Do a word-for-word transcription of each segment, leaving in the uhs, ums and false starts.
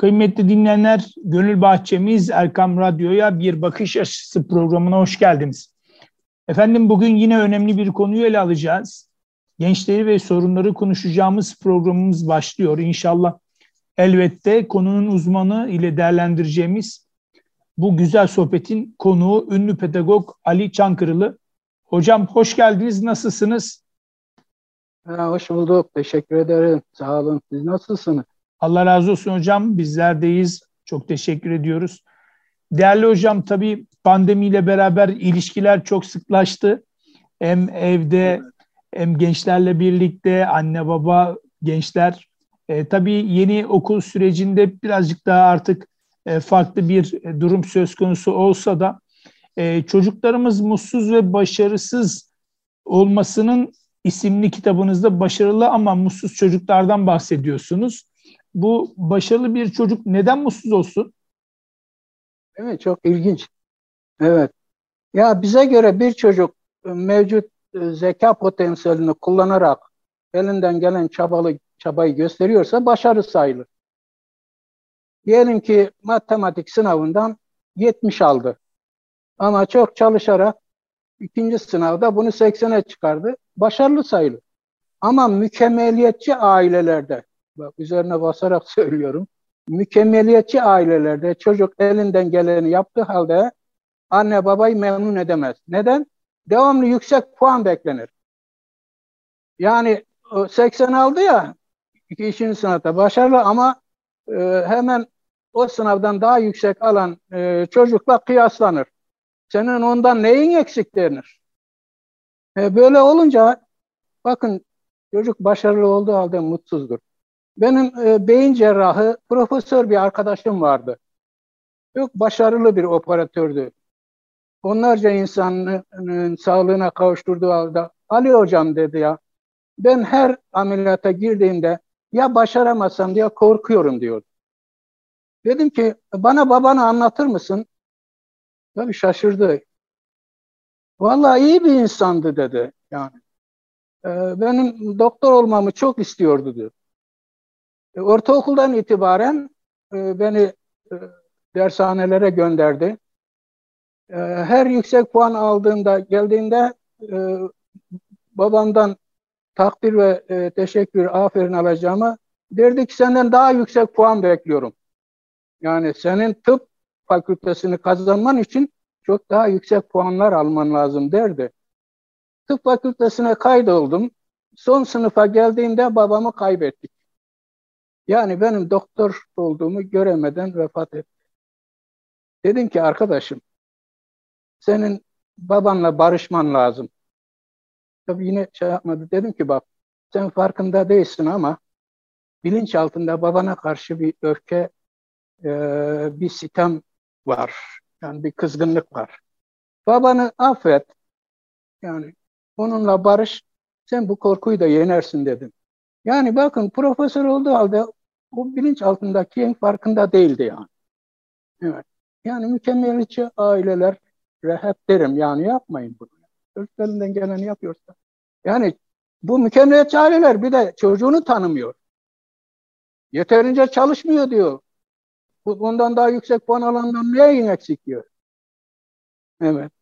Kıymetli dinleyenler, Gönül Bahçemiz Erkam Radyo'ya bir bakış açısı programına hoş geldiniz. Efendim bugün yine önemli bir konuyu ele alacağız. Gençleri ve sorunları konuşacağımız programımız başlıyor. İnşallah elbette konunun uzmanı ile değerlendireceğimiz bu güzel sohbetin konuğu ünlü pedagog Ali Çankırılı. Hocam hoş geldiniz, nasılsınız? Ha, hoş bulduk, teşekkür ederim. Sağ olun, siz nasılsınız? Allah razı olsun hocam, bizlerdeyiz. Çok teşekkür ediyoruz. Değerli hocam, tabii pandemiyle beraber ilişkiler çok sıklaştı. Hem evde hem gençlerle birlikte, anne baba, gençler. E, tabii yeni okul sürecinde birazcık daha artık e, farklı bir durum söz konusu olsa da e, Çocuklarımız Mutsuz ve Başarısız olmasının isimli kitabınızda başarılı ama mutsuz çocuklardan bahsediyorsunuz. Bu başarılı bir çocuk neden mutsuz olsun? Evet, çok ilginç. Evet. Ya bize göre bir çocuk mevcut zeka potansiyelini kullanarak elinden gelen çabalı, çabayı gösteriyorsa başarı sayılır. Diyelim ki matematik sınavından yetmiş aldı. Ama çok çalışarak ikinci sınavda bunu seksene çıkardı. Başarılı sayılır. Ama mükemmeliyetçi ailelerde, bak üzerine basarak söylüyorum, mükemmeliyetçi ailelerde çocuk elinden geleni yaptığı halde anne babayı memnun edemez. Neden? Devamlı yüksek puan beklenir. Yani seksen aldı ya ikinci sınavda, başarılı, ama e, hemen o sınavdan daha yüksek alan e, çocukla kıyaslanır. Senin ondan neyin eksik denir. E, böyle olunca bakın, çocuk başarılı olduğu halde mutsuzdur. Benim e, beyin cerrahı profesör bir arkadaşım vardı. Çok başarılı bir operatördü. Onlarca insanın e, sağlığına kavuşturduğu halde "Ali hocam" dedi ya, "ben her ameliyata girdiğimde ya başaramazsam diye korkuyorum" diyordu. Dedim ki "bana babanı anlatır mısın?" Tabii şaşırdı. "Vallahi iyi bir insandı" dedi. Yani e, benim doktor olmamı çok istiyordu diyor. Ortaokuldan itibaren beni dershanelere gönderdi. Her yüksek puan aldığımda, geldiğimde babamdan takdir ve teşekkür, aferin alacağımı, derdi ki "senden daha yüksek puan bekliyorum. Yani senin tıp fakültesini kazanman için çok daha yüksek puanlar alman lazım" derdi. Tıp fakültesine kaydoldum. Son sınıfa geldiğimde babamı kaybettik. Yani benim doktor olduğumu göremeden vefat etti. Dedim ki "arkadaşım, senin babanla barışman lazım." Tabii yine şey yapmadı. Dedim ki "bak, sen farkında değilsin ama bilinç altında babana karşı bir öfke, e, bir sitem var. Yani bir kızgınlık var. Babanı affet. Yani onunla barış. Sen bu korkuyu da yenersin" dedim. Yani bakın, profesör olduğu halde o bilinç altındaki farkında değildi yani. Evet. Yani mükemmeliyetçi aileler hep derim yani, yapmayın bunu. Çocuklarından geleni yapıyorsa. Yani bu mükemmeliyetçi aileler bir de çocuğunu tanımıyor. Yeterince çalışmıyor diyor. Bundan daha yüksek puan alandan neyin eksik diyor. Evet.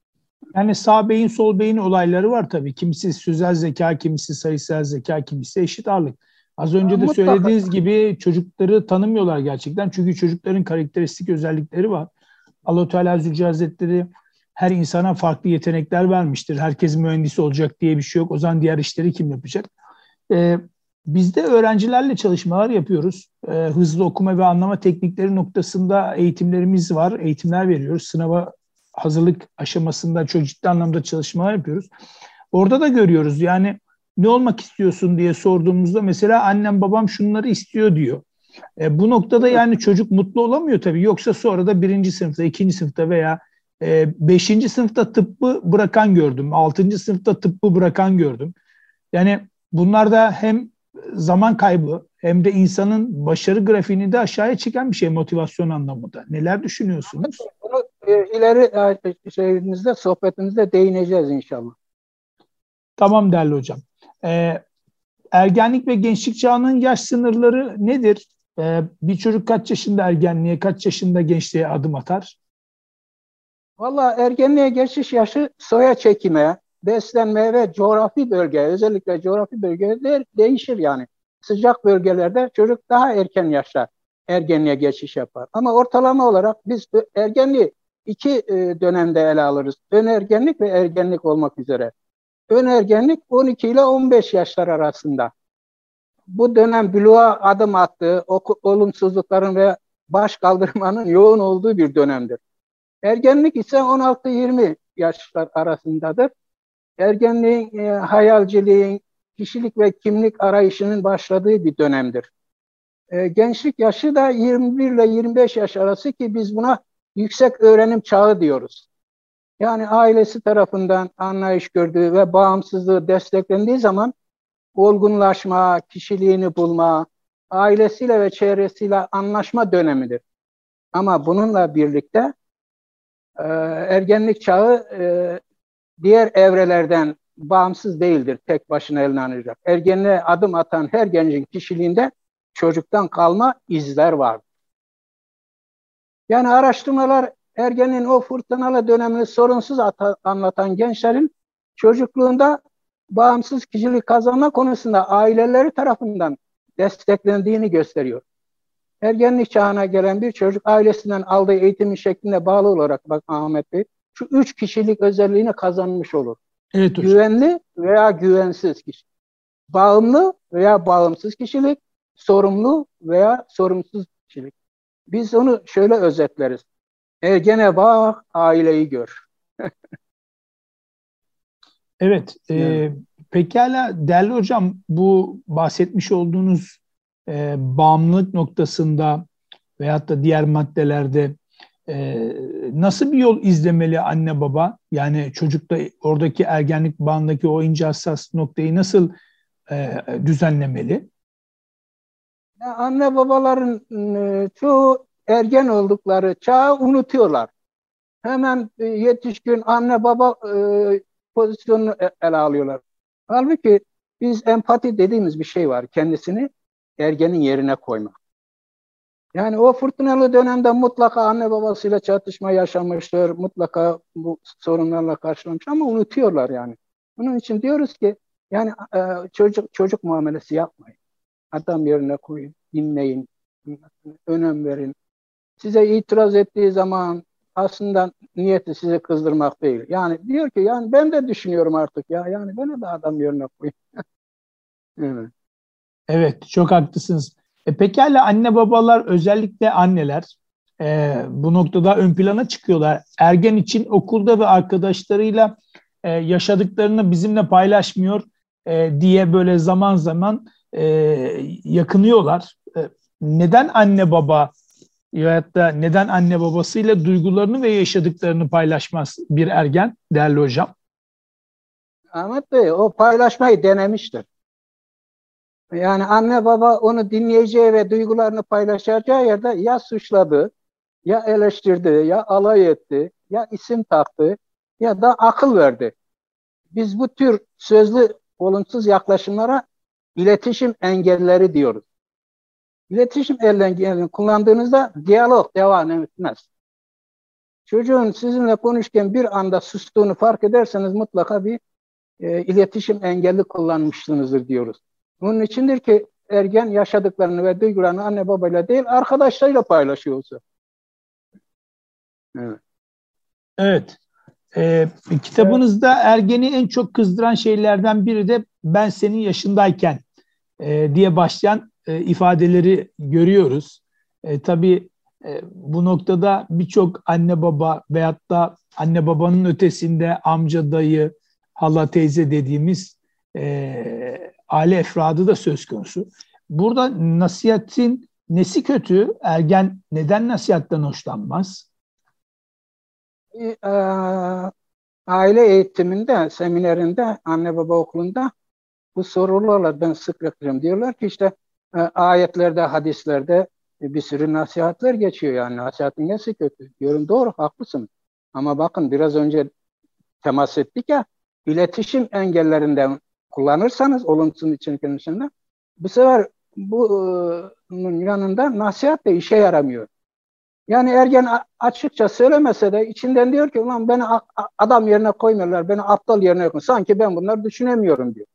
Yani sağ beyin, sol beyin olayları var tabii. Kimisi sözel zeka, kimisi sayısal zeka, kimisi eşit ağırlık. Az önce ya, de mutlaka söylediğiniz gibi çocukları tanımıyorlar gerçekten. Çünkü çocukların karakteristik özellikleri var. Allah-u Teala Zülcelal Hazretleri her insana farklı yetenekler vermiştir. Herkes mühendis olacak diye bir şey yok. O zaman diğer işleri kim yapacak? Ee, biz de öğrencilerle çalışmalar yapıyoruz. Ee, hızlı okuma ve anlama teknikleri noktasında eğitimlerimiz var. Eğitimler veriyoruz. Sınava hazırlık aşamasında çok ciddi anlamda çalışmalar yapıyoruz. Orada da görüyoruz yani, ne olmak istiyorsun diye sorduğumuzda mesela "annem babam şunları istiyor" diyor. E, bu noktada yani çocuk mutlu olamıyor tabii. Yoksa sonra da birinci sınıfta, ikinci sınıfta veya e, beşinci sınıfta tıbbı bırakan gördüm. Altıncı sınıfta tıbbı bırakan gördüm. Yani bunlar da hem zaman kaybı hem de insanın başarı grafiğini de aşağıya çeken bir şey motivasyon anlamında. Neler düşünüyorsunuz? Bunu ileri şeyinizde, sohbetinizde değineceğiz inşallah. Tamam değerli hocam. Ee, ergenlik ve gençlik çağının yaş sınırları nedir? Bir çocuk kaç yaşında ergenliğe, kaç yaşında gençliğe adım atar? Valla ergenliğe geçiş yaşı soya çekime, beslenme ve coğrafi bölge, özellikle coğrafi bölgeler değişir yani. Sıcak bölgelerde çocuk daha erken yaşta ergenliğe geçiş yapar. Ama ortalama olarak biz ergenliği iki dönemde ele alırız. Ön ergenlik ve ergenlik olmak üzere. Ön ergenlik on iki ile on beş yaşlar arasında. Bu dönem buluğa adım attığı, olumsuzlukların ve baş kaldırmanın yoğun olduğu bir dönemdir. Ergenlik ise on altı yirmi yaşlar arasındadır. Ergenliğin, e, hayalciliğin, kişilik ve kimlik arayışının başladığı bir dönemdir. E, gençlik yaşı da yirmi bir ile yirmi beş yaş arası ki biz buna yüksek öğrenim çağı diyoruz. Yani ailesi tarafından anlayış gördüğü ve bağımsızlığı desteklendiği zaman olgunlaşma, kişiliğini bulma, ailesiyle ve çevresiyle anlaşma dönemidir. Ama bununla birlikte e, ergenlik çağı e, diğer evrelerden bağımsız değildir, tek başına eline alınacak. Ergenliğe adım atan her gencin kişiliğinde çocuktan kalma izler vardır. Yani araştırmalar ergenin o fırtınalı dönemini sorunsuz ata, anlatan gençlerin çocukluğunda bağımsız kişilik kazanma konusunda aileleri tarafından desteklendiğini gösteriyor. Ergenlik çağına gelen bir çocuk ailesinden aldığı eğitimin şekline bağlı olarak, bak Ahmet Bey, şu üç kişilik özelliğini kazanmış olur. Evet, güvenli veya güvensiz kişilik, bağımlı veya bağımsız kişilik, sorumlu veya sorumsuz kişilik. Biz onu şöyle özetleriz: ergene bak, aileyi gör. Evet, e, evet. Pekala değerli hocam, bu bahsetmiş olduğunuz e, bağımlılık noktasında veyahut da diğer maddelerde Ee, nasıl bir yol izlemeli anne baba? Yani çocukta oradaki ergenlik bağındaki o ince hassas noktayı nasıl e, düzenlemeli? Ya, anne babaların e, çoğu ergen oldukları çağı unutuyorlar. Hemen e, yetişkin anne baba e, pozisyonunu ele alıyorlar. Halbuki biz empati dediğimiz bir şey var. Kendisini ergenin yerine koymak. Yani o fırtınalı dönemde mutlaka anne babasıyla çatışma yaşamıştır, mutlaka bu sorunlarla karşılaşmış ama unutuyorlar yani. Bunun için diyoruz ki yani e, çocuk çocuk muamelesi yapmayın. Adam yerine koyun, dinleyin, önem verin. Size itiraz ettiği zaman aslında niyeti sizi kızdırmak değil. Yani diyor ki yani ben de düşünüyorum artık ya, yani beni de adam yerine koyun. Evet. Evet, çok haklısınız. E pekala anne babalar, özellikle anneler e, bu noktada ön plana çıkıyorlar. Ergen için okulda ve arkadaşlarıyla e, yaşadıklarını bizimle paylaşmıyor e, diye böyle zaman zaman e, yakınıyorlar. E, neden anne baba ya da neden anne babasıyla duygularını ve yaşadıklarını paylaşmaz bir ergen değerli hocam? Ahmet Bey, o paylaşmayı denemiştir. Yani anne baba onu dinleyeceği ve duygularını paylaşacağı yerde ya suçladı, ya eleştirdi, ya alay etti, ya isim taktı, ya da akıl verdi. Biz bu tür sözlü olumsuz yaklaşımlara iletişim engelleri diyoruz. İletişim engellerini kullandığınızda diyalog devam etmez. Çocuğun sizinle konuşurken bir anda sustuğunu fark ederseniz mutlaka bir e, iletişim engelli kullanmışsınızdır diyoruz. Bunun içindir ki ergen yaşadıklarını ve duygularını anne babayla değil arkadaşlarıyla paylaşıyorsa. Evet. Evet. Ee, kitabınızda evet, ergeni en çok kızdıran şeylerden biri de ben senin yaşındayken e, diye başlayan e, ifadeleri görüyoruz. E, tabii e, bu noktada birçok anne baba veyahut da anne babanın ötesinde amca, dayı, hala, teyze dediğimiz eee aile efradı da söz konusu. Burada nasihatin nesi kötü? Ergen neden nasihatten hoşlanmaz? E, e, aile eğitiminde, seminerinde, anne baba okulunda bu sorularla ben sık yaklaşıyorum. Diyorlar ki işte e, ayetlerde, hadislerde e, bir sürü nasihatler geçiyor. Yani nasihatin nesi kötü? Diyorum doğru, haklısın. Ama bakın biraz önce temas ettik ya, iletişim engellerinden kullanırsanız olumsuz içeriklerin içinde bu sefer bu yanında nasihat de işe yaramıyor. Yani ergen açıkça söylemese de içinden diyor ki ulan beni adam yerine koymuyorlar, beni aptal yerine koymuyorlar. Sanki ben bunları düşünemiyorum diyor.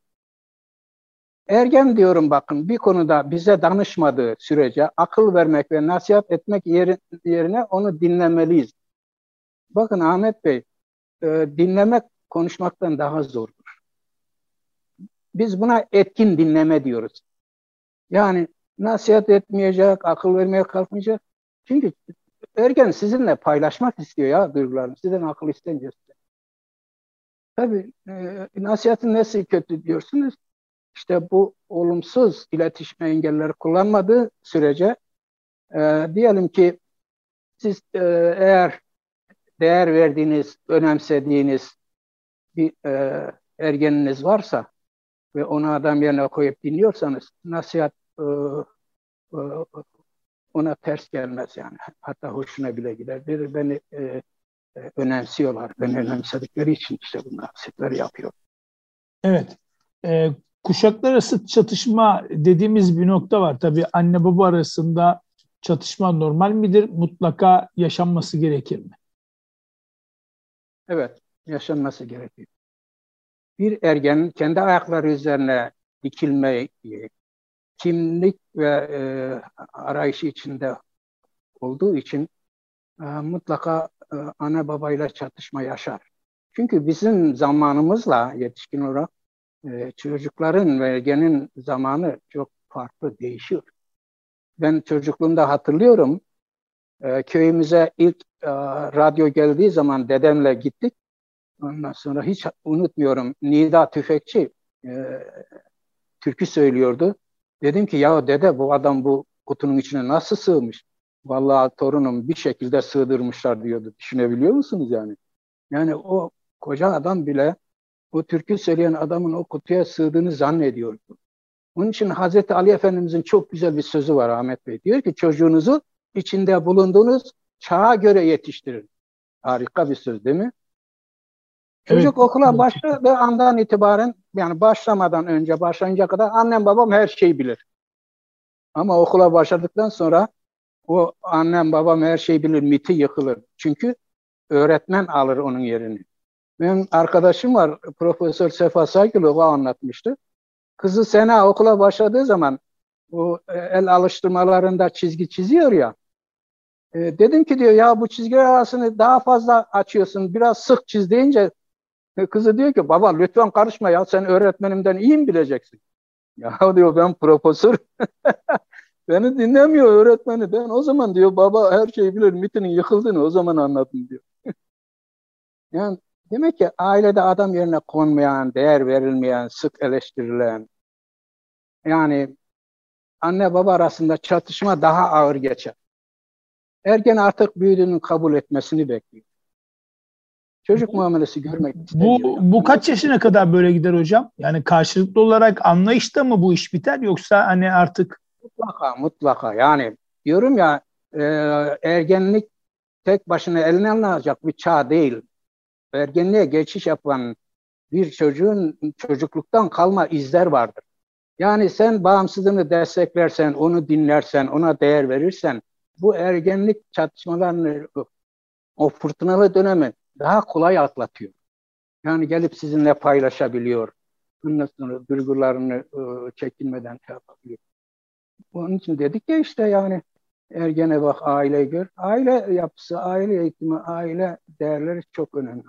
Ergen diyorum bakın bir konuda bize danışmadığı sürece akıl vermek ve nasihat etmek yerine onu dinlemeliyiz. Bakın Ahmet Bey, dinlemek konuşmaktan daha zordur. Biz buna etkin dinleme diyoruz. Yani nasihat etmeyecek, akıl vermeye kalkmayacak. Çünkü ergen sizinle paylaşmak istiyor ya duygularını. Sizden akıl istemiyor. Tabii e, nasihatin nesi kötü diyorsunuz? İşte bu olumsuz iletişim engelleri kullanmadığı sürece e, diyelim ki siz e, eğer değer verdiğiniz, önemsediğiniz bir e, ergeniniz varsa ve onu adam yerine koyup dinliyorsanız nasihat e, e, ona ters gelmez yani. Hatta hoşuna bile gider. Dedi beni e, e, önemsiyorlar. Beni önemsedikleri için işte bu nasihatleri yapıyor. Evet. E, kuşaklar arası çatışma dediğimiz bir nokta var. Tabii anne baba arasında çatışma normal midir? Mutlaka yaşanması gerekir mi? Evet. Yaşanması gerekir. Bir ergenin kendi ayakları üzerine dikilmeyi, kimlik ve e, arayışı içinde olduğu için e, mutlaka e, ana babayla çatışma yaşar. Çünkü bizim zamanımızla yetişkin olarak e, çocukların ve ergenin zamanı çok farklı değişiyor. Ben çocukluğumda hatırlıyorum e, köyümüze ilk e, radyo geldiği zaman dedemle gittik. Ondan sonra hiç unutmuyorum Nida Tüfekçi e, türkü söylüyordu. Dedim ki ya dede bu adam bu kutunun içine nasıl sığmış? Vallahi torunum bir şekilde sığdırmışlar diyordu. Düşünebiliyor musunuz yani? Yani o koca adam bile o türkü söyleyen adamın o kutuya sığdığını zannediyordu. Onun için Hazreti Ali Efendimizin çok güzel bir sözü var Ahmet Bey. Diyor ki çocuğunuzu içinde bulunduğunuz çağa göre yetiştirin. Harika bir söz değil mi? Çocuk evet, okula başladığı andan itibaren yani başlamadan önce başlayınca kadar annem babam her şeyi bilir. Ama okula başladıktan sonra o annem babam her şeyi bilir miti yıkılır. Çünkü öğretmen alır onun yerini. Benim arkadaşım var Profesör Sefa Saygül o anlatmıştı. Kızı Sena okula başladığı zaman o el alıştırmalarında çizgi çiziyor ya. E, dedim ki diyor ya bu çizgiler arasını daha fazla açıyorsun biraz sık çiz deyince kızı diyor ki baba lütfen karışma ya sen öğretmenimden iyi mi bileceksin? Ya diyor ben profesör. Beni dinlemiyor öğretmeni. Ben o zaman diyor baba her şeyi bilir mitinin yıkıldığını o zaman anladım diyor. Yani demek ki ailede adam yerine konmayan, değer verilmeyen, sık eleştirilen yani anne baba arasında çatışma daha ağır geçer. Ergen artık büyüdüğünün kabul etmesini bekliyor. Çocuk muamelesi görmek istemiyor. Bu, bu kaç yaşına kadar böyle gider hocam? Yani karşılıklı olarak anlayışta mı bu iş biter yoksa hani artık? Mutlaka mutlaka yani diyorum ya e, ergenlik tek başına eline alınacak bir çağ değil. Ergenliğe geçiş yapan bir çocuğun çocukluktan kalma izler vardır. Yani sen bağımsızlığını desteklersen, onu dinlersen, ona değer verirsen bu ergenlik çatışmalarını o fırtınalı dönemi daha kolay atlatıyor. Yani gelip sizinle paylaşabiliyor. Bundan sonra duygularını ıı, çekinmeden şey yapabiliyor. Onun için dedik ya işte yani ergene bak, aile gör. Aile yapısı, aile eğitimi, aile değerleri çok önemli.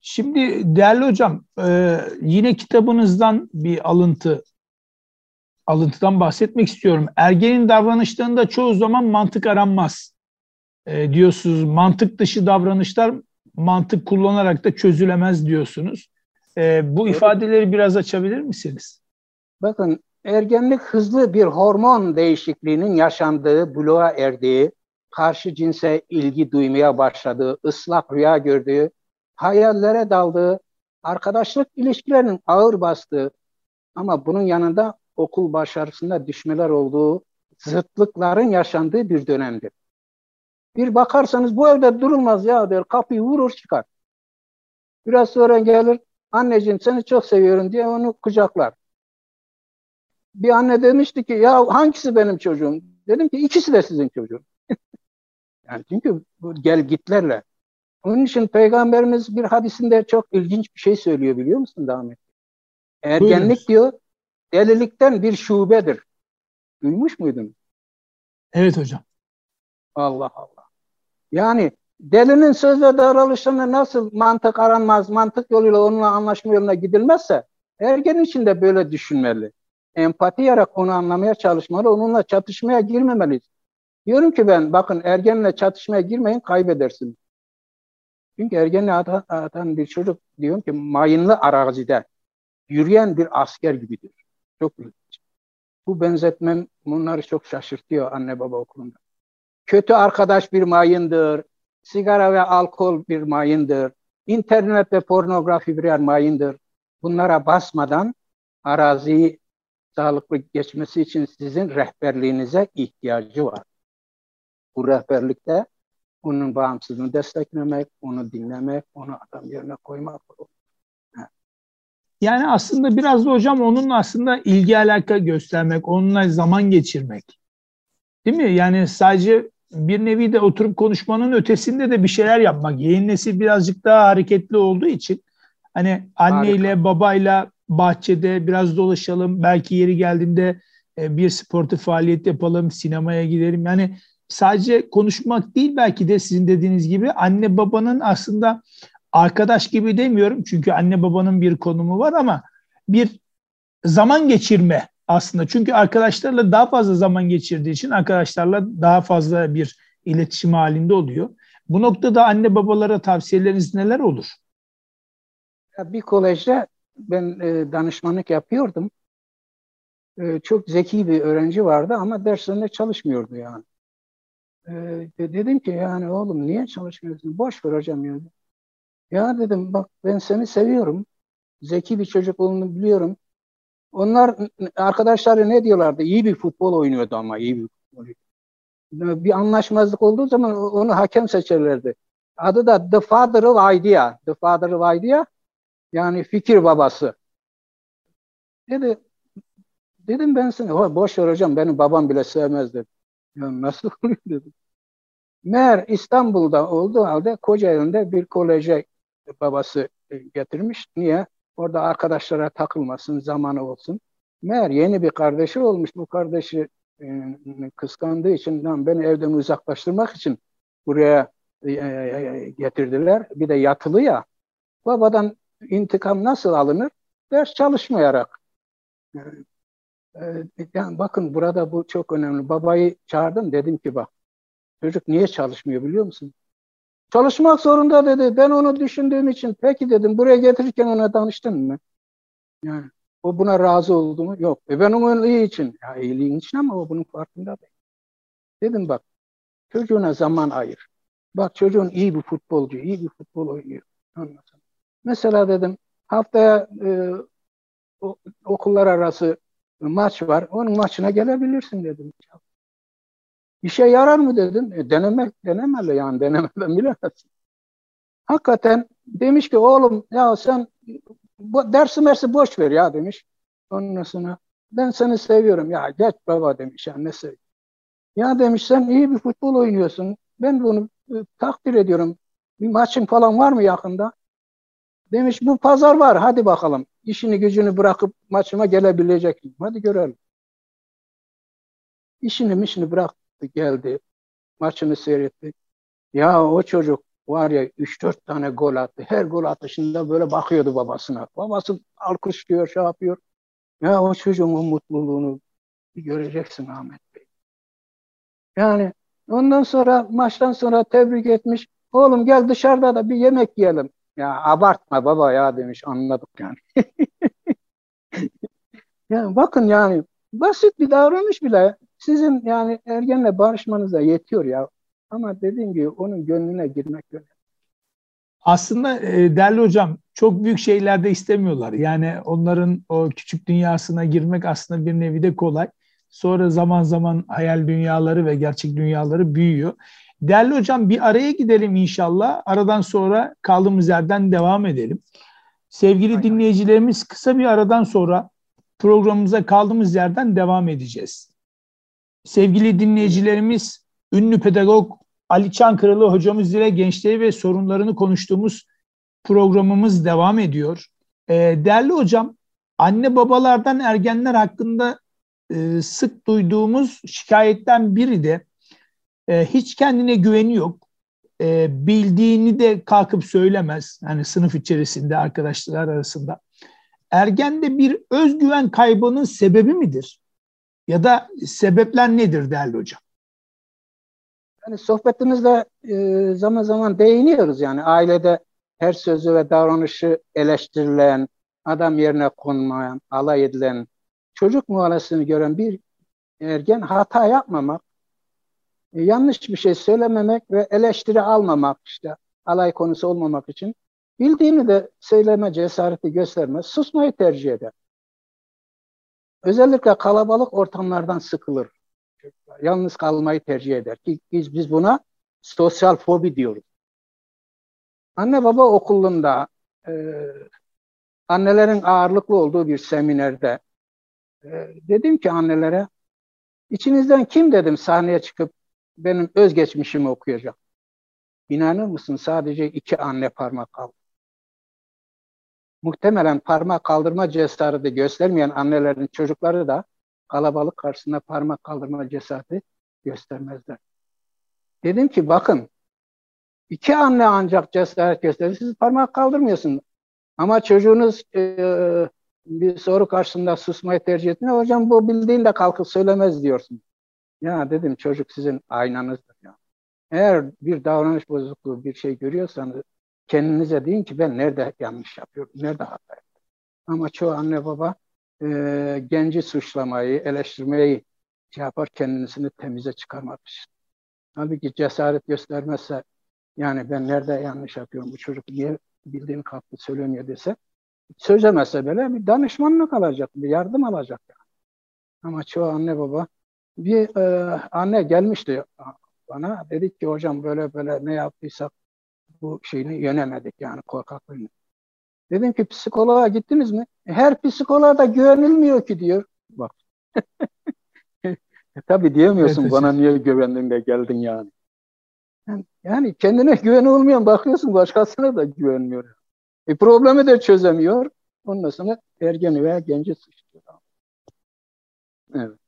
Şimdi değerli hocam e, yine kitabınızdan bir alıntı Alıntıdan bahsetmek istiyorum. Ergenin davranışlarında çoğu zaman mantık aranmaz e, diyorsunuz. Mantık dışı davranışlar mantık kullanarak da çözülemez diyorsunuz. E, bu ifadeleri biraz açabilir misiniz? Bakın ergenlik hızlı bir hormon değişikliğinin yaşandığı, buluğa erdiği, karşı cinse ilgi duymaya başladığı, ıslak rüya gördüğü, hayallere daldığı, arkadaşlık ilişkilerinin ağır bastığı ama bunun yanında okul başarısında düşmeler olduğu, zıtlıkların yaşandığı bir dönemdir. Bir bakarsanız bu evde durulmaz ya der, kapıyı vurur çıkar. Biraz sonra gelir, anneciğim seni çok seviyorum diye onu kucaklar. bir anne demişti ki ya hangisi benim çocuğum? Dedim ki ikisi de sizin çocuğum. Yani çünkü bu gel gitlerle. Onun için Peygamberimiz bir hadisinde çok ilginç bir şey söylüyor, biliyor musun Ahmet? Ergenlik Buyurun. Diyor, delilikten bir şubedir. Duymuş muydun? Evet hocam. Allah Allah. Yani delinin söz ve davranışlarına nasıl mantık aranmaz, mantık yoluyla onunla anlaşma yoluna gidilmezse ergen için de böyle düşünmeli. Empati yarak onu anlamaya çalışmalı, onunla çatışmaya girmemeliyiz. Diyorum ki ben, bakın ergenle çatışmaya girmeyin, kaybedersiniz. Çünkü ergenle atan, atan bir çocuk, diyorum ki mayınlı arazide yürüyen bir asker gibidir. Çok ilginç. Bu benzetmem bunları çok şaşırtıyor anne baba okulunda. Kötü arkadaş bir mayındır. Sigara ve alkol bir mayındır. İnternet ve pornografi birer mayındır. Bunlara basmadan araziyi sağlıklı geçmesi için sizin rehberliğinize ihtiyacı var. Bu rehberlikte onun bağımsızlığını desteklemek, onu dinlemek, onu adam yerine koymak. Yani aslında biraz da hocam onunla aslında ilgi alaka göstermek, onunla zaman geçirmek. Değil mi? Yani sadece bir nevi de oturup konuşmanın ötesinde de bir şeyler yapmak. Yeni nesil birazcık daha hareketli olduğu için hani anneyle, Harika. Babayla bahçede biraz dolaşalım. Belki yeri geldiğinde bir sportif faaliyet yapalım, sinemaya gidelim. Yani sadece konuşmak değil, belki de sizin dediğiniz gibi anne babanın aslında arkadaş gibi demiyorum. Çünkü anne babanın bir konumu var ama bir zaman geçirme aslında. Çünkü arkadaşlarla daha fazla zaman geçirdiği için arkadaşlarla daha fazla bir iletişim halinde oluyor. Bu noktada anne babalara tavsiyeleriniz neler olur? Bir kolejde ben e, danışmanlık yapıyordum. E, çok zeki bir öğrenci vardı ama derslerinde çalışmıyordu yani. E, dedim ki yani oğlum niye çalışmıyorsun? Boş ver hocam ya. Ya dedim bak ben seni seviyorum. Zeki bir çocuk olduğunu biliyorum. Onlar arkadaşları ne diyorlardı? İyi bir futbol oynuyordu ama iyi bir futbol. Bir anlaşmazlık olduğu zaman onu hakem seçerlerdi. Adı da The Father of Idea. The Father of Idea. Yani fikir babası. Dedi, dedim ben sana, boş ver hocam benim babam bile sevmez dedi. Ya nasıl oluyor dedim. Meğer İstanbul'da olduğu halde Kocaeli'nde bir koleje babası getirmiş. Niye? Orada arkadaşlara takılmasın, zamanı olsun. Meğer yeni bir kardeşi olmuş. Bu kardeşi e, kıskandığı için, lan beni evden uzaklaştırmak için buraya e, e, getirdiler. Bir de yatılı ya. Babadan İntikam nasıl alınır? Ders çalışmayarak. Yani bakın burada bu çok önemli. Babayı çağırdım, dedim ki bak çocuk niye çalışmıyor biliyor musun? Çalışmak zorunda dedi. Ben onu düşündüğüm için. Peki dedim, buraya getirirken ona danıştın mı? Yani o buna razı oldu mu? Yok. E ben onun iyiliği için. Ya iyiliğin için ama o bunun farkında değil. Dedim bak çocuğuna zaman ayır. Bak çocuğun iyi bir futbolcu, iyi bir futbol oynuyor. Anlasın. Mesela dedim haftaya e, o, okullar arası maç var. Onun maçına gelebilirsin dedim. İşe yarar mı dedim. E, denemek denemeli yani denemeden bilemezsin. Hakikaten demiş ki oğlum ya sen bu, dersi mersi boş ver ya demiş. Ondan sonra ben seni seviyorum. Ya geç baba demiş ya ne seviyorum. Ya demiş sen iyi bir futbol oynuyorsun. Ben bunu e, takdir ediyorum. Bir maçın falan var mı yakında? Demiş bu pazar var hadi bakalım. İşini gücünü bırakıp maçıma gelebilecek mi? Hadi görelim. İşini mişini bıraktı geldi. Maçını seyretti. Ya o çocuk var ya üç dört tane gol attı. Her gol atışında böyle bakıyordu babasına. Babası alkışlıyor şey yapıyor. Ya o çocuğun mutluluğunu göreceksin Ahmet Bey. Yani ondan sonra maçtan sonra tebrik etmiş. Oğlum gel dışarıda da bir yemek yiyelim. Ya abartma baba ya demiş anladık yani. Yani bakın yani basit bir davranış bile sizin yani ergenle barışmanıza yetiyor ya. Ama dediğim gibi onun gönlüne girmek önemli. Aslında e, değerli hocam çok büyük şeyler de istemiyorlar. Yani onların o küçük dünyasına girmek aslında bir nevi de kolay. Sonra zaman zaman hayal dünyaları ve gerçek dünyaları büyüyor. Değerli hocam bir araya gidelim inşallah. Aradan sonra kaldığımız yerden devam edelim. Sevgili Aynen. dinleyicilerimiz kısa bir aradan sonra programımıza kaldığımız yerden devam edeceğiz. Sevgili dinleyicilerimiz, ünlü pedagog Ali Çankırılı hocamız ile gençleri ve sorunlarını konuştuğumuz programımız devam ediyor. Değerli hocam, anne babalardan ergenler hakkında sık duyduğumuz şikayetten biri de hiç kendine güveni yok, bildiğini de kalkıp söylemez. Yani sınıf içerisinde, arkadaşlar arasında. Ergende bir özgüven kaybının sebebi midir? Ya da sebepler nedir değerli hocam? Yani sohbetimizde zaman zaman değiniyoruz yani. Ailede her sözü ve davranışı eleştirilen, adam yerine konmayan, alay edilen, çocuk muamelesini gören bir ergen hata yapmamak, yanlış bir şey söylememek ve eleştiri almamak, işte alay konusu olmamak için bildiğini de söyleme cesareti göstermez, susmayı tercih eder. Özellikle kalabalık ortamlardan sıkılır. Yalnız kalmayı tercih eder. Biz, biz buna sosyal fobi diyoruz. Anne baba okulunda, e, annelerin ağırlıklı olduğu bir seminerde e, dedim ki annelere, içinizden kim dedim sahneye çıkıp benim özgeçmişimi okuyacak. İnanır mısın, sadece iki anne parmak kaldı. Muhtemelen parmak kaldırma cesareti göstermeyen annelerin çocukları da kalabalık karşısında parmak kaldırma cesareti göstermezler. Dedim ki bakın, iki anne ancak cesaret gösterir, siz parmak kaldırmıyorsunuz. Ama çocuğunuz e, bir soru karşısında susmayı tercih etmiyor. Hocam bu bildiğinde kalkıp söylemez diyorsun. Ya dedim, çocuk sizin aynanızdır ya. Eğer bir davranış bozukluğu, bir şey görüyorsanız kendinize deyin ki ben nerede yanlış yapıyorum, nerede hata yapıyorum. Ama çoğu anne baba e, genci suçlamayı, eleştirmeyi şey yapar, kendisini temize çıkarmamış. Halbuki cesaret göstermezse, yani ben nerede yanlış yapıyorum, bu çocuk niye bildiğini kalktı söylemiyor dese, söylemezse böyle bir danışmanlık alacak, bir yardım alacak yani. Ama çoğu anne baba, bir e, anne gelmişti bana, dedik ki hocam böyle böyle ne yaptıysak bu şeyini yenemedik yani, korkaklığını. Dedim ki psikoloğa gittiniz mi? Her psikoloğa da güvenilmiyor ki diyor. Bak. e, tabii diyemiyorsun, evet, bana niye güvendin de geldin yani. Yani kendine güveni olmayan bakıyorsun başkasına da güvenmiyor. E, problemi de çözemiyor. Ondan sonra ergeni veya genci suçluyor. Evet.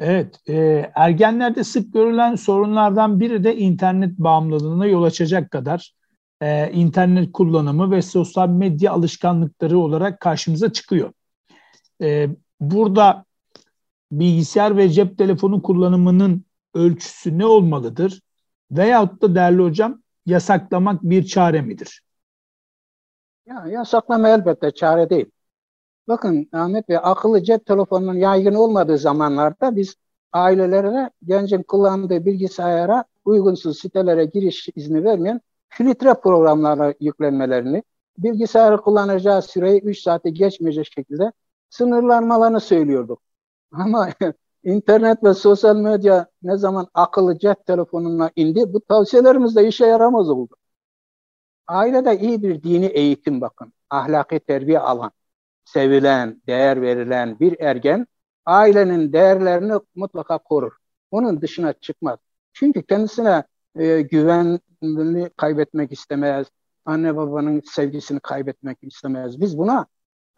Evet, e, ergenlerde sık görülen sorunlardan biri de internet bağımlılığına yol açacak kadar e, internet kullanımı ve sosyal medya alışkanlıkları olarak karşımıza çıkıyor. E, burada bilgisayar ve cep telefonu kullanımının ölçüsü ne olmalıdır? Veyahut da değerli hocam, yasaklamak bir çare midir? Ya, yasaklama elbette çare değil. Bakın Ahmet Bey, akıllı cep telefonunun yaygın olmadığı zamanlarda biz ailelere gencin kullandığı bilgisayara uygunsuz sitelere giriş izni vermeyen filtre programlara yüklenmelerini, bilgisayarı kullanacağı süreyi üç saati geçmeyecek şekilde sınırlanmalarını söylüyorduk. Ama internet ve sosyal medya ne zaman akıllı cep telefonuna indi, bu tavsiyelerimiz de işe yaramaz oldu. Ailede iyi bir dini eğitim, bakın, ahlaki terbiye alan, sevilen, değer verilen bir ergen ailenin değerlerini mutlaka korur. Onun dışına çıkmaz. Çünkü kendisine e, güvenini kaybetmek istemez. Anne babanın sevgisini kaybetmek istemez. Biz buna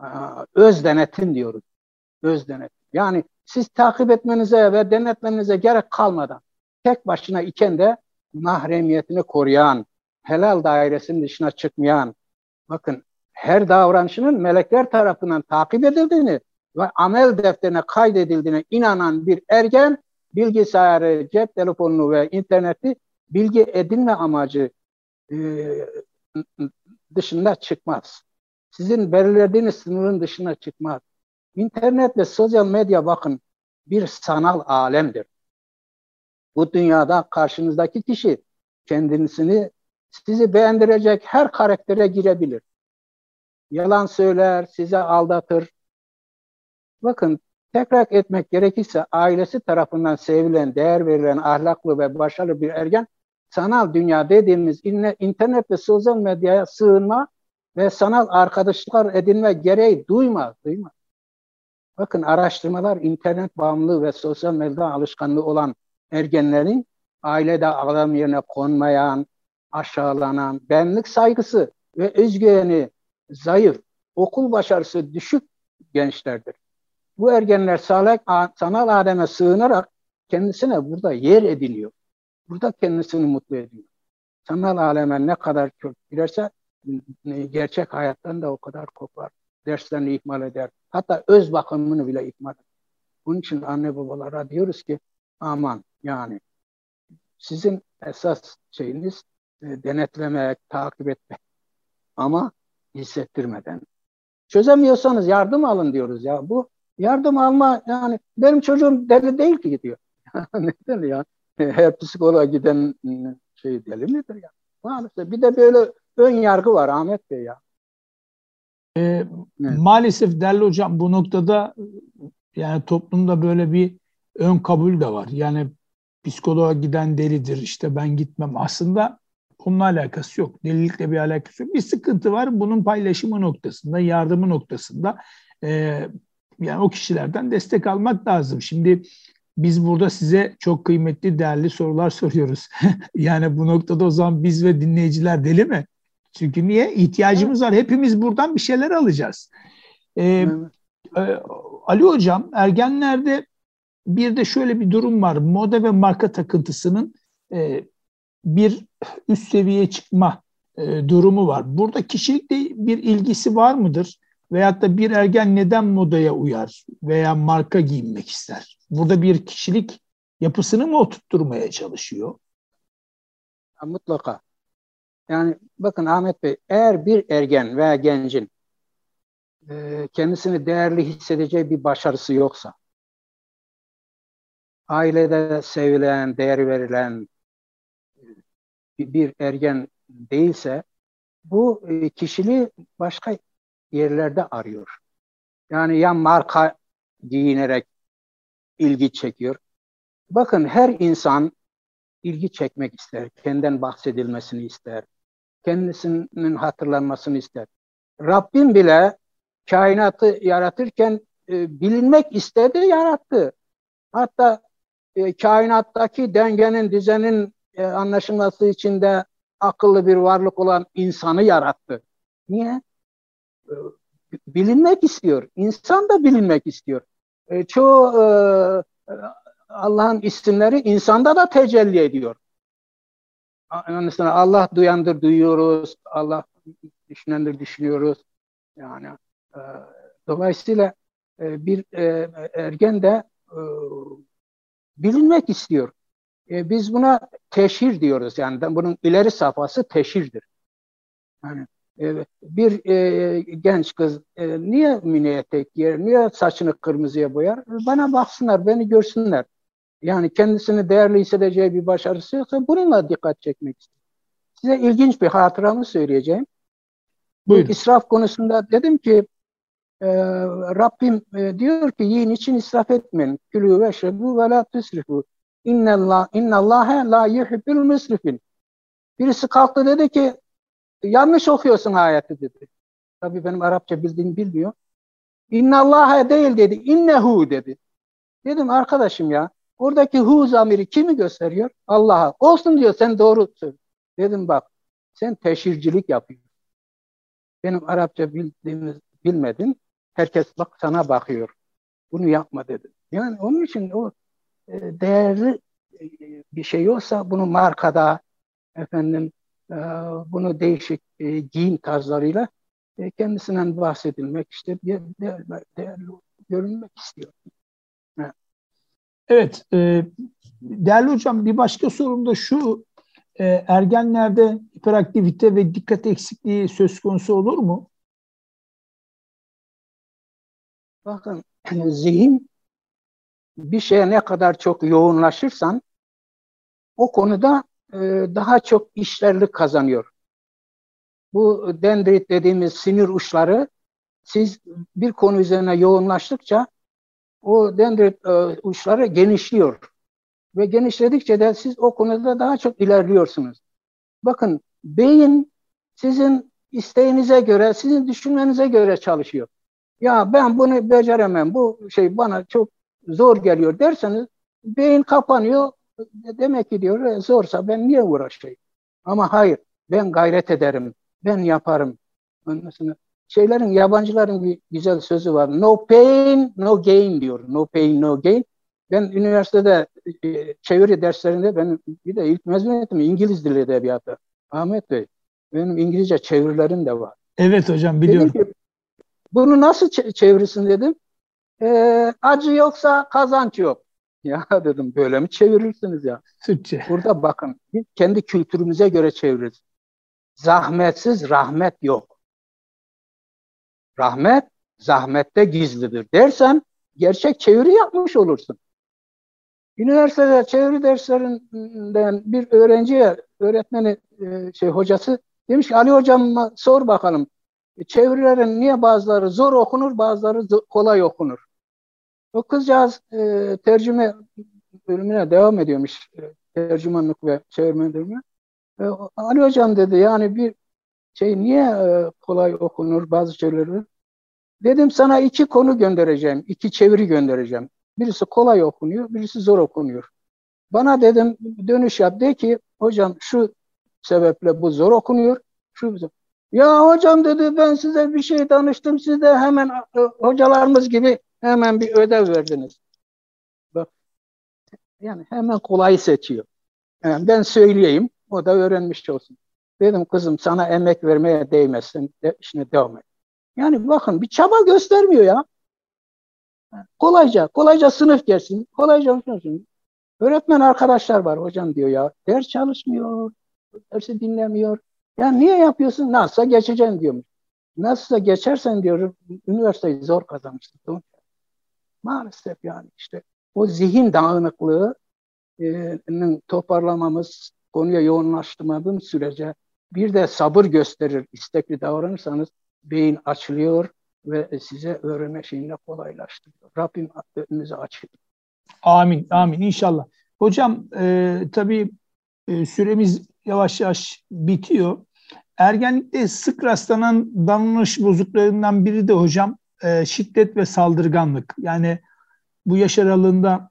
e, öz denetim diyoruz. Öz denetim. Yani siz takip etmenize ve denetmenize gerek kalmadan tek başına iken de mahremiyetini koruyan, helal dairesinin dışına çıkmayan, bakın, her davranışının melekler tarafından takip edildiğini ve amel defterine kaydedildiğine inanan bir ergen, bilgisayarı, cep telefonunu ve interneti bilgi edinme amacı e, dışında çıkmaz. Sizin belirlediğiniz sınırın dışına çıkmaz. İnternet ve sosyal medya, bakın, bir sanal alemdir. Bu dünyada karşınızdaki kişi kendisini, sizi beğendirecek her karaktere girebilir. Yalan söyler, size aldatır. Bakın, tekrar etmek gerekirse ailesi tarafından sevilen, değer verilen, ahlaklı ve başarılı bir ergen, sanal dünya dediğimiz internet ve sosyal medyaya sığınma ve sanal arkadaşlar edinme gereği duymaz. duymaz. Bakın, araştırmalar internet bağımlılığı ve sosyal medya alışkanlığı olan ergenlerin ailede adam yerine konmayan, aşağılanan, benlik saygısı ve özgüveni zayıf, okul başarısı düşük gençlerdir. Bu ergenler sanal aleme sığınarak kendisine burada yer ediniyor. Burada kendisini mutlu ediyor. Sanal aleme ne kadar çok girerse gerçek hayattan da o kadar kopar. Derslerini ihmal eder. Hatta öz bakımını bile ihmal eder. Bunun için anne babalara diyoruz ki aman, yani sizin esas şeyiniz e, denetlemek, takip etmek ama hissettirmeden. Çözemiyorsanız yardım alın diyoruz ya. Bu yardım alma, yani benim çocuğum deli değil ki gidiyor. Neden ya? Her psikoloğa giden şey deli midir ya? Maalesef bir de böyle ön yargı var Ahmet Bey ya. E, evet. Maalesef değerli hocam, bu noktada yani toplumda böyle bir ön kabul de var. Yani psikoloğa giden delidir, işte ben gitmem. Aslında onunla alakası yok. Delilikle bir alakası yok. Bir sıkıntı var. Bunun paylaşımı noktasında, yardımı noktasında e, yani o kişilerden destek almak lazım. Şimdi biz burada size çok kıymetli, değerli sorular soruyoruz. Yani bu noktada o zaman biz ve dinleyiciler deli mi? Çünkü niye? İhtiyacımız var. Hepimiz buradan bir şeyler alacağız. Ee, e, Ali Hocam, ergenlerde bir de şöyle bir durum var. Moda ve marka takıntısının e, bir üst seviyeye çıkma e, durumu var. Burada kişilikle bir ilgisi var mıdır? Veyahut da bir ergen neden modaya uyar veya marka giyinmek ister? Burada bir kişilik yapısını mı oturtturmaya çalışıyor? Mutlaka. Yani bakın Ahmet Bey, eğer bir ergen veya gencin e, kendisini değerli hissedeceği bir başarısı yoksa, ailede sevilen, değer verilen e, bir ergen değilse, bu e, kişiliği başka yerlerde arıyor. Yani ya marka giyinerek ilgi çekiyor. Bakın, her insan ilgi çekmek ister, kendinden bahsedilmesini ister, kendisinin hatırlanmasını ister. Rabbim bile kainatı yaratırken e, bilinmek istedi, yarattı. Hatta e, kainattaki dengenin, düzenin e, anlaşılması için de akıllı bir varlık olan insanı yarattı. Niye? E, bilinmek istiyor. İnsan da bilinmek istiyor. E, çoğu e, Allah'ın isimleri insanda da tecelli ediyor. Allah duyandır duyuyoruz, Allah düşünendir düşünüyoruz. Yani e, dolayısıyla e, bir e, ergen de e, bilinmek istiyor. E, biz buna teşhir diyoruz. Yani bunun ileri safhası teşhirdir. Yani e, bir e, genç kız e, niye mini etek giyer, niye saçını kırmızıya boyar? Bana baksınlar, beni görsünler. Yani kendisini değerli hissedeceği bir başarısı yoksa bununla dikkat çekmek istiyorum. Size ilginç bir hatıramı söyleyeceğim. Buyurun. İsraf konusunda dedim ki e, Rabbim e, diyor ki yiyin için israf etmeyin. Külü ve şebu ve la tüsrifu. İnnallâhe la yuhibbül müsrifin. Birisi kalktı dedi ki yanlış okuyorsun ayeti dedi. Tabii benim Arapça bildiğimi bilmiyor. İnnallâhe değil dedi. İnnehu dedi. Dedim arkadaşım ya, oradaki hu zamiri kimi gösteriyor? Allah'a. Olsun diyor, sen doğru söylüyorsun. Dedim bak, sen teşhircilik yapıyorsun. Benim Arapça bildiğimiz bilmedin. Herkes bak sana bakıyor. Bunu yapma dedim. Yani onun için o e, değerli e, bir şey olsa bunu markada, efendim e, bunu değişik e, giyim tarzlarıyla e, kendisinden bahsedilmek, işte değerli, değerli görünmek istiyor. Evet, e, değerli hocam, bir başka sorum da şu, e, ergenlerde hiperaktivite ve dikkat eksikliği söz konusu olur mu? Bakın, zihin bir şeye ne kadar çok yoğunlaşırsan o konuda e, daha çok işlerlik kazanıyor. Bu dendrit dediğimiz sinir uçları, siz bir konu üzerine yoğunlaştıkça o dendrit e, uçları genişliyor. Ve genişledikçe de siz o konuda daha çok ilerliyorsunuz. Bakın, beyin sizin isteğinize göre, sizin düşünmenize göre çalışıyor. ya ben bunu beceremem, bu şey bana çok zor geliyor derseniz beyin kapanıyor. Demek ki diyor zorsa ben niye uğraşayım? Ama hayır, ben gayret ederim, ben yaparım. Mesela şeylerin, yabancıların bir güzel sözü var. No pain, no gain diyor. No pain, no gain. Ben üniversitede e, çeviri derslerinde, ben bir de ilk mezun ettim İngiliz Dili Edebiyatı. Ahmet Bey, benim İngilizce çevirilerim de var. Evet hocam, biliyorum. Ki, bunu nasıl ç- çevirsin dedim. E, acı yoksa kazanç yok. Ya dedim, böyle mi çevirirsiniz ya? Türkçe. Burada bakın, biz kendi kültürümüze göre çeviririz. Zahmetsiz rahmet yok. Rahmet, zahmette gizlidir dersen, gerçek çeviri yapmış olursun. Üniversitede çeviri derslerinden bir öğrenciye, öğretmeni, şey hocası demiş ki, Ali hocam sor bakalım, çevirilerin niye bazıları zor okunur, bazıları kolay okunur? O kızcağız e, tercüme bölümüne devam ediyormuş, e, tercümanlık ve çevirmen bölümüne. E, Ali hocam dedi, yani bir şey niye e, kolay okunur bazı çevirileri? Dedim sana iki konu göndereceğim, iki çeviri göndereceğim. Birisi kolay okunuyor, birisi zor okunuyor. Bana dedim dönüş yap, de ki hocam şu sebeple bu zor okunuyor, şu zor. Ya hocam dedi, ben size bir şey danıştım, siz de hemen e, hocalarımız gibi hemen bir ödev verdiniz. Bak, yani hemen kolay seçiyor. Yani ben söyleyeyim, o da öğrenmiş olsun. Dedim kızım, sana emek vermeye değmezsin, de, işine devam et. Yani bakın, bir çaba göstermiyor ya. Kolayca, kolayca sınıf gelsin, kolayca sınıf. Öğretmen arkadaşlar var, hocam diyor ya, ders çalışmıyor, dersi dinlemiyor. Ya niye yapıyorsun? Nasılsa geçeceğim diyormuş. Nasılsa geçersen diyor, üniversiteyi zor kazanmıştım. Maalesef yani işte o zihin dağınıklığının toparlamamız, konuya yoğunlaştırmadığım sürece, bir de sabır gösterir, istekli davranırsanız beyin açılıyor ve size öğrenme şeyini kolaylaştırıyor. Rabbim önümüzü açıyor. Amin, amin inşallah. Hocam e, tabii e, süremiz yavaş yavaş bitiyor. Ergenlikte sık rastlanan davranış bozukluklarından biri de hocam, şiddet ve saldırganlık. Yani bu yaş aralığında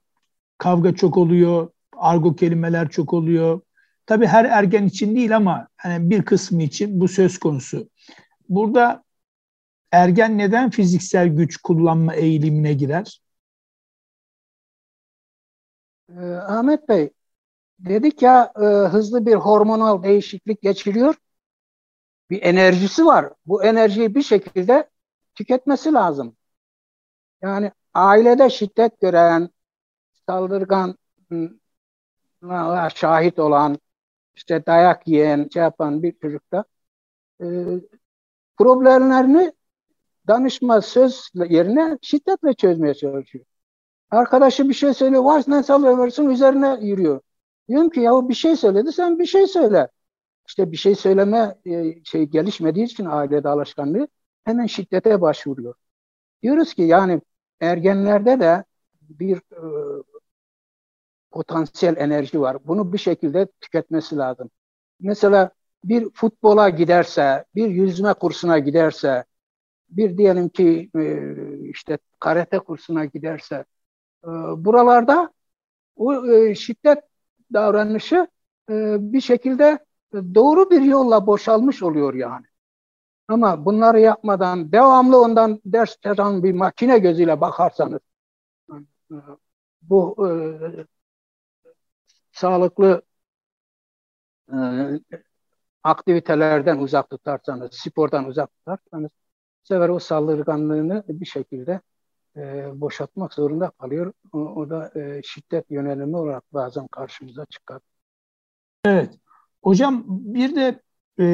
kavga çok oluyor, argo kelimeler çok oluyor. Tabii her ergen için değil ama yani bir kısmı için bu söz konusu. Burada ergen neden fiziksel güç kullanma eğilimine girer? Ee, Ahmet Bey, dedik ya e, hızlı bir hormonal değişiklik geçiriyor. Bir enerjisi var. Bu enerjiyi bir şekilde tüketmesi lazım. Yani ailede şiddet gören, saldırganlığa şahit olan, işte dayak yiyen, şey yapan bir çocukta e, problemlerini danışma, söz yerine şiddetle çözmeye çalışıyor. Arkadaşı bir şey söylüyor, var ne sallıyorsun, üzerine yürüyor. Diyorum ki yahu bir şey söyledi, sen bir şey söyle. İşte bir şey söyleme e, şey gelişmediği için ailede alışkanlığı, hemen şiddete başvuruyor. Diyoruz ki yani ergenlerde de bir e, potansiyel enerji var. Bunu bir şekilde tüketmesi lazım. Mesela bir futbola giderse, bir yüzme kursuna giderse, bir diyelim ki e, işte karate kursuna giderse, e, buralarda o e, şiddet davranışı e, bir şekilde doğru bir yolla boşalmış oluyor yani. Ama bunları yapmadan, devamlı ondan ders çıkaran bir makine gözüyle bakarsanız, bu e, sağlıklı e, aktivitelerden uzak tutarsanız, spordan uzak tutarsanız, bu sefer o saldırganlığını bir şekilde e, boşaltmak zorunda kalıyor. O, o da e, şiddet yönelimi olarak bazen karşımıza çıkar. Evet. Hocam bir de e,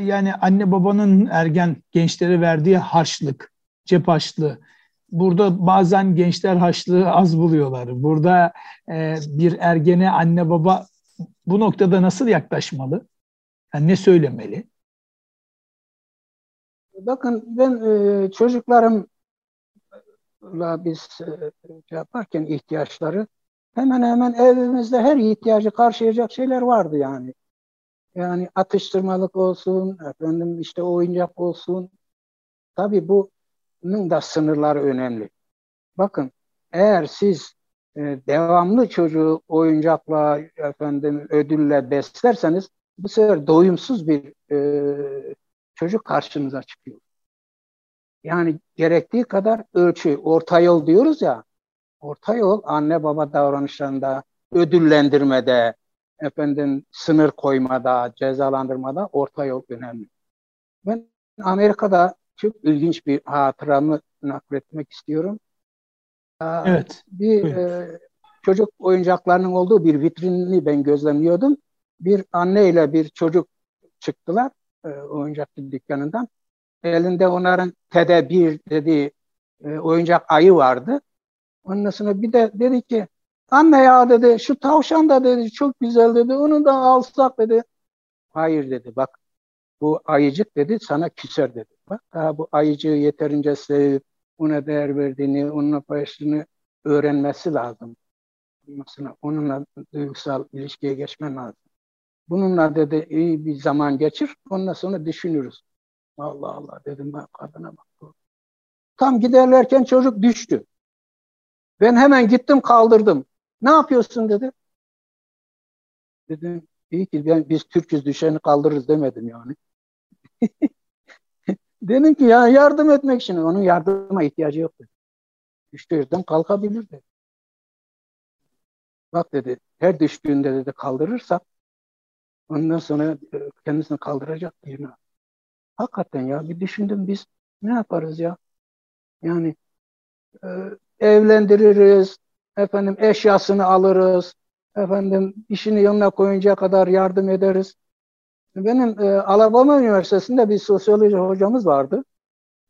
yani anne babanın ergen gençlere verdiği harçlık, cep harçlığı. Burada bazen gençler harçlığı az buluyorlar. Burada e, bir ergene anne baba bu noktada nasıl yaklaşmalı? Yani ne söylemeli? Bakın ben e, çocuklarımla biz e, yaparken ihtiyaçları hemen hemen evimizde her ihtiyacı karşılayacak şeyler vardı yani. Yani atıştırmalık olsun, efendim işte oyuncak olsun. Tabii bu da sınırları önemli. Bakın, eğer siz e, devamlı çocuğu oyuncakla, efendim, ödülle beslerseniz bu sefer doyumsuz bir e, çocuk karşınıza çıkıyor. Yani gerektiği kadar ölçü, orta yol diyoruz ya, orta yol anne baba davranışlarında, ödüllendirmede, efendim, sınır koymada, cezalandırmada orta yol önemli. Ben Amerika'da çok ilginç bir hatıramı nakletmek istiyorum. Evet. Bir evet. E, çocuk oyuncaklarının olduğu bir vitrinini ben gözlemliyordum. Bir anne ile bir çocuk çıktılar e, oyuncakçı dükkanından. Elinde onların T D bir dediği e, oyuncak ayı vardı. Ondan sonra bir de dedi ki, anne ya dedi, şu tavşan da dedi çok güzel dedi, onu da alsak dedi. Hayır dedi, bak bu ayıcık dedi sana küser dedi. Bak daha bu ayıcığı yeterince sevip ona değer verdiğini, onunla paylaştığını öğrenmesi lazım. Mesela onunla duygusal ilişkiye geçmen lazım. Bununla dedi iyi bir zaman geçir, ondan sonra düşünürüz. Allah Allah dedim ben, kadına bak. Tam giderlerken çocuk düştü. Ben hemen gittim kaldırdım. Ne yapıyorsun dedi. Dedim iyi ki ben, biz Türk'üz, düşeni kaldırırız demedim yani. Dedim ki ya yardım etmek için, onun yardıma ihtiyacı yok dedi. Düştüğü yerden kalkabilir dedi. Bak dedi, her düştüğünde dedi kaldırırsak ondan sonra kendisini kaldıracak birine. Hakikaten ya bir düşündüm, biz ne yaparız ya? Yani e, evlendiririz, efendim eşyasını alırız, efendim işini yanına koyunca kadar yardım ederiz. Benim e, Alabama Üniversitesi'nde bir sosyoloji hocamız vardı.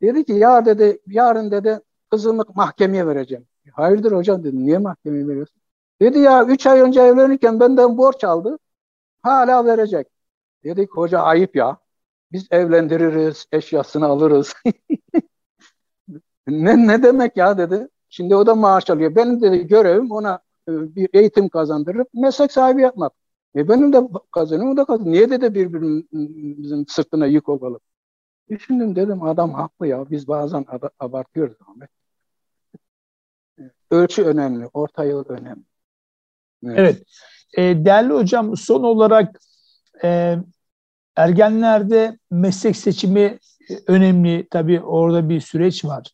Dedi ki ya dedi yarın dedi kızımı mahkemeye vereceğim. Hayırdır hocam dedim, niye mahkemeye veriyorsun? Dedi ya üç ay önce evlenirken benden borç aldı, hala verecek. Dedik hoca ayıp ya. Biz evlendiririz, eşyasını alırız. ne, ne demek ya dedi. Şimdi o da maaş alıyor. Benim dedi görevim ona bir eğitim kazandırıp meslek sahibi yapmak. E benim de kazanıyorum, o da kazanıyor. Niye dedi birbirimizin sırtına yük olalım? Düşündüm dedim adam haklı ya. Biz bazen abartıyoruz Ahmet. Ölçü önemli, orta yol önemli. Evet. evet. E, değerli hocam son olarak e, ergenlerde meslek seçimi önemli. Tabii orada bir süreç var.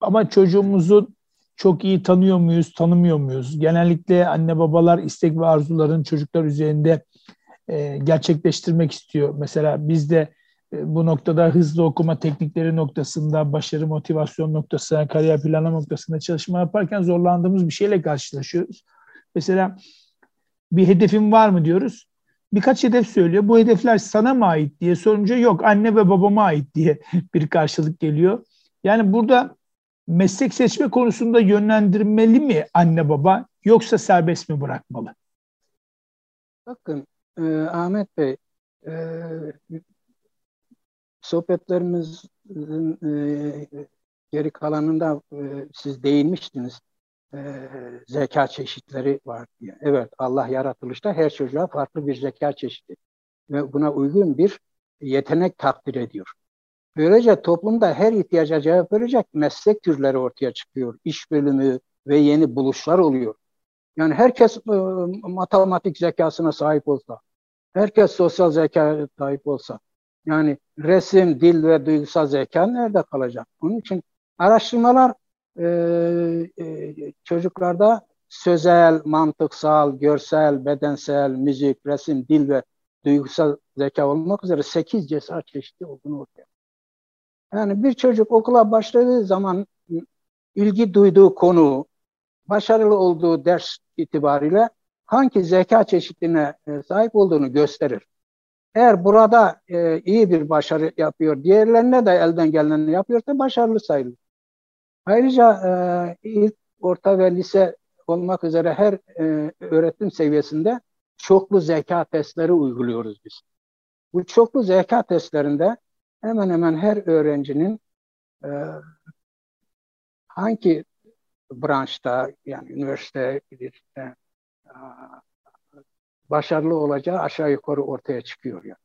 Ama çocuğumuzu çok iyi tanıyor muyuz, tanımıyor muyuz? Genellikle anne babalar istek ve arzularını çocuklar üzerinde e, gerçekleştirmek istiyor. Mesela biz de e, bu noktada hızlı okuma teknikleri noktasında, başarı motivasyon noktasına, kariyer planlama noktasında çalışma yaparken zorlandığımız bir şeyle karşılaşıyoruz. Mesela bir hedefim var mı diyoruz. Birkaç hedef söylüyor. Bu hedefler sana mı ait diye sorunca yok anne ve babama ait diye bir karşılık geliyor. Yani burada meslek seçme konusunda yönlendirmeli mi anne baba yoksa serbest mi bırakmalı? Bakın e, Ahmet Bey e, sohbetlerimizin e, geri kalanında e, siz değinmiştiniz. E, zeka çeşitleri var diye. Evet, Allah yaratılışta her çocuğa farklı bir zeka çeşidi ve buna uygun bir yetenek takdir ediyor. Böylece toplumda her ihtiyaca cevap verecek meslek türleri ortaya çıkıyor. İş bölümü ve yeni buluşlar oluyor. Yani herkes e, matematik zekasına sahip olsa, herkes sosyal zekaya sahip olsa, yani resim, dil ve duygusal zeka nerede kalacak? Bunun için araştırmalar Ee, e, çocuklarda sözel, mantıksal, görsel, bedensel, müzik, resim, dil ve duygusal zeka olmak üzere sekiz cesar çeşidi olduğunu ortaya. Yani bir çocuk okula başladığı zaman ilgi duyduğu konu, başarılı olduğu ders itibariyle hangi zeka çeşidine sahip olduğunu gösterir. Eğer burada e, iyi bir başarı yapıyor, diğerlerine de elden geleni yapıyorsa başarılı sayılır. Ayrıca e, ilk, orta ve lise olmak üzere her e, öğretim seviyesinde çoklu zeka testleri uyguluyoruz biz. Bu çoklu zeka testlerinde hemen hemen her öğrencinin e, hangi branşta, yani üniversite işte, e, başarılı olacağı aşağı yukarı ortaya çıkıyor. Yani.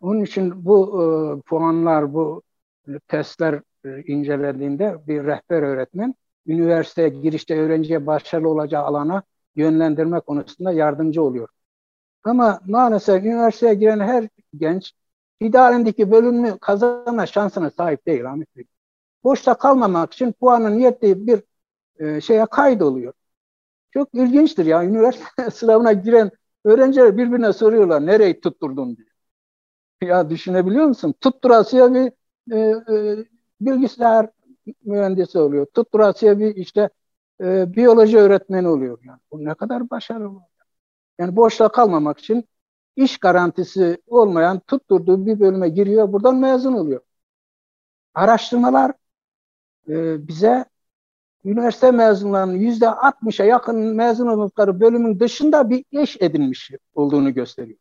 Onun için bu e, puanlar, bu testler e, incelendiğinde bir rehber öğretmen üniversiteye girişte öğrenciye başarılı olacağı alana yönlendirme konusunda yardımcı oluyor. Ama maalesef üniversiteye giren her genç idealindeki bölümü kazanma şansına sahip değil Ahmet Bey. Boşta kalmamak için puanın yettiği bir e, şeye kaydoluyor. Çok ilginçtir ya, üniversite sınavına giren öğrenciler birbirine soruyorlar nereyi tutturdun diye. Ya düşünebiliyor musun? Tutturasıya bir e, e, bilgisayar mühendisi oluyor. Tutturasıya bir işte e, biyoloji öğretmeni oluyor. Yani bu ne kadar başarılı. Yani boşta kalmamak için iş garantisi olmayan tutturduğu bir bölüme giriyor. Buradan mezun oluyor. Araştırmalar e, bize üniversite mezunlarının yüzde altmışa yakın mezun oldukları bölümün dışında bir iş edinmiş olduğunu gösteriyor.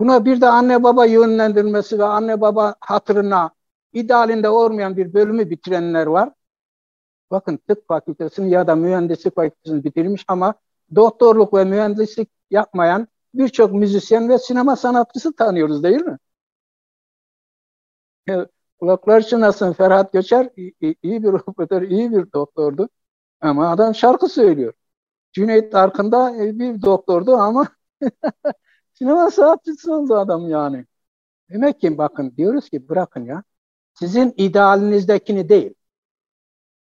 Buna bir de anne baba yönlendirmesi ve anne baba hatırına idealinde olmayan bir bölümü bitirenler var. Bakın tıp fakültesini ya da mühendislik fakültesini bitirmiş ama doktorluk ve mühendislik yapmayan birçok müzisyen ve sinema sanatçısı tanıyoruz değil mi? Kulaklar çınlasın, Ferhat Göçer iyi, iyi bir operatör, iyi bir doktordu ama adam şarkı söylüyor. Cüneyt Arkın da bir doktordu ama sinema sanatçısı oldu adam yani. Demek ki bakın diyoruz ki bırakın ya. Sizin idealinizdekini değil,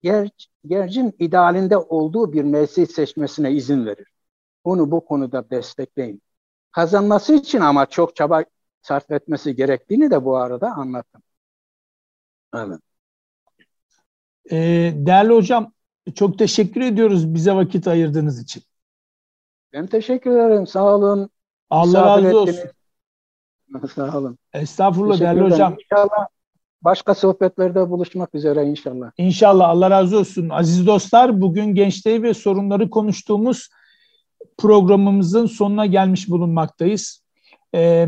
ger- gerçin idealinde olduğu bir mesleği seçmesine izin verir. Onu bu konuda destekleyin. Kazanması için ama çok çaba sarf etmesi gerektiğini de bu arada anlattım. Evet. Ee, değerli hocam, çok teşekkür ediyoruz bize vakit ayırdığınız için. Ben teşekkür ederim. Sağ olun. Allah razı olsun. Sağ olun. Estağfurullah değerli hocam. İnşallah başka sohbetlerde buluşmak üzere inşallah. İnşallah, Allah razı olsun. Aziz dostlar, bugün gençliği ve sorunları konuştuğumuz programımızın sonuna gelmiş bulunmaktayız. Ee,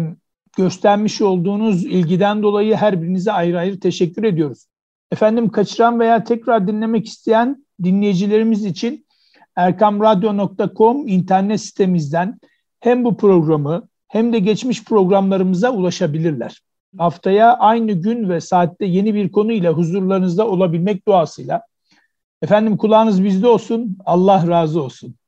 göstermiş olduğunuz ilgiden dolayı her birinize ayrı ayrı teşekkür ediyoruz. Efendim, kaçıran veya tekrar dinlemek isteyen dinleyicilerimiz için erkam radyo nokta com internet sitemizden hem bu programı hem de geçmiş programlarımıza ulaşabilirler. Haftaya aynı gün ve saatte yeni bir konuyla huzurlarınızda olabilmek duasıyla. Efendim, kulağınız bizde olsun, Allah razı olsun.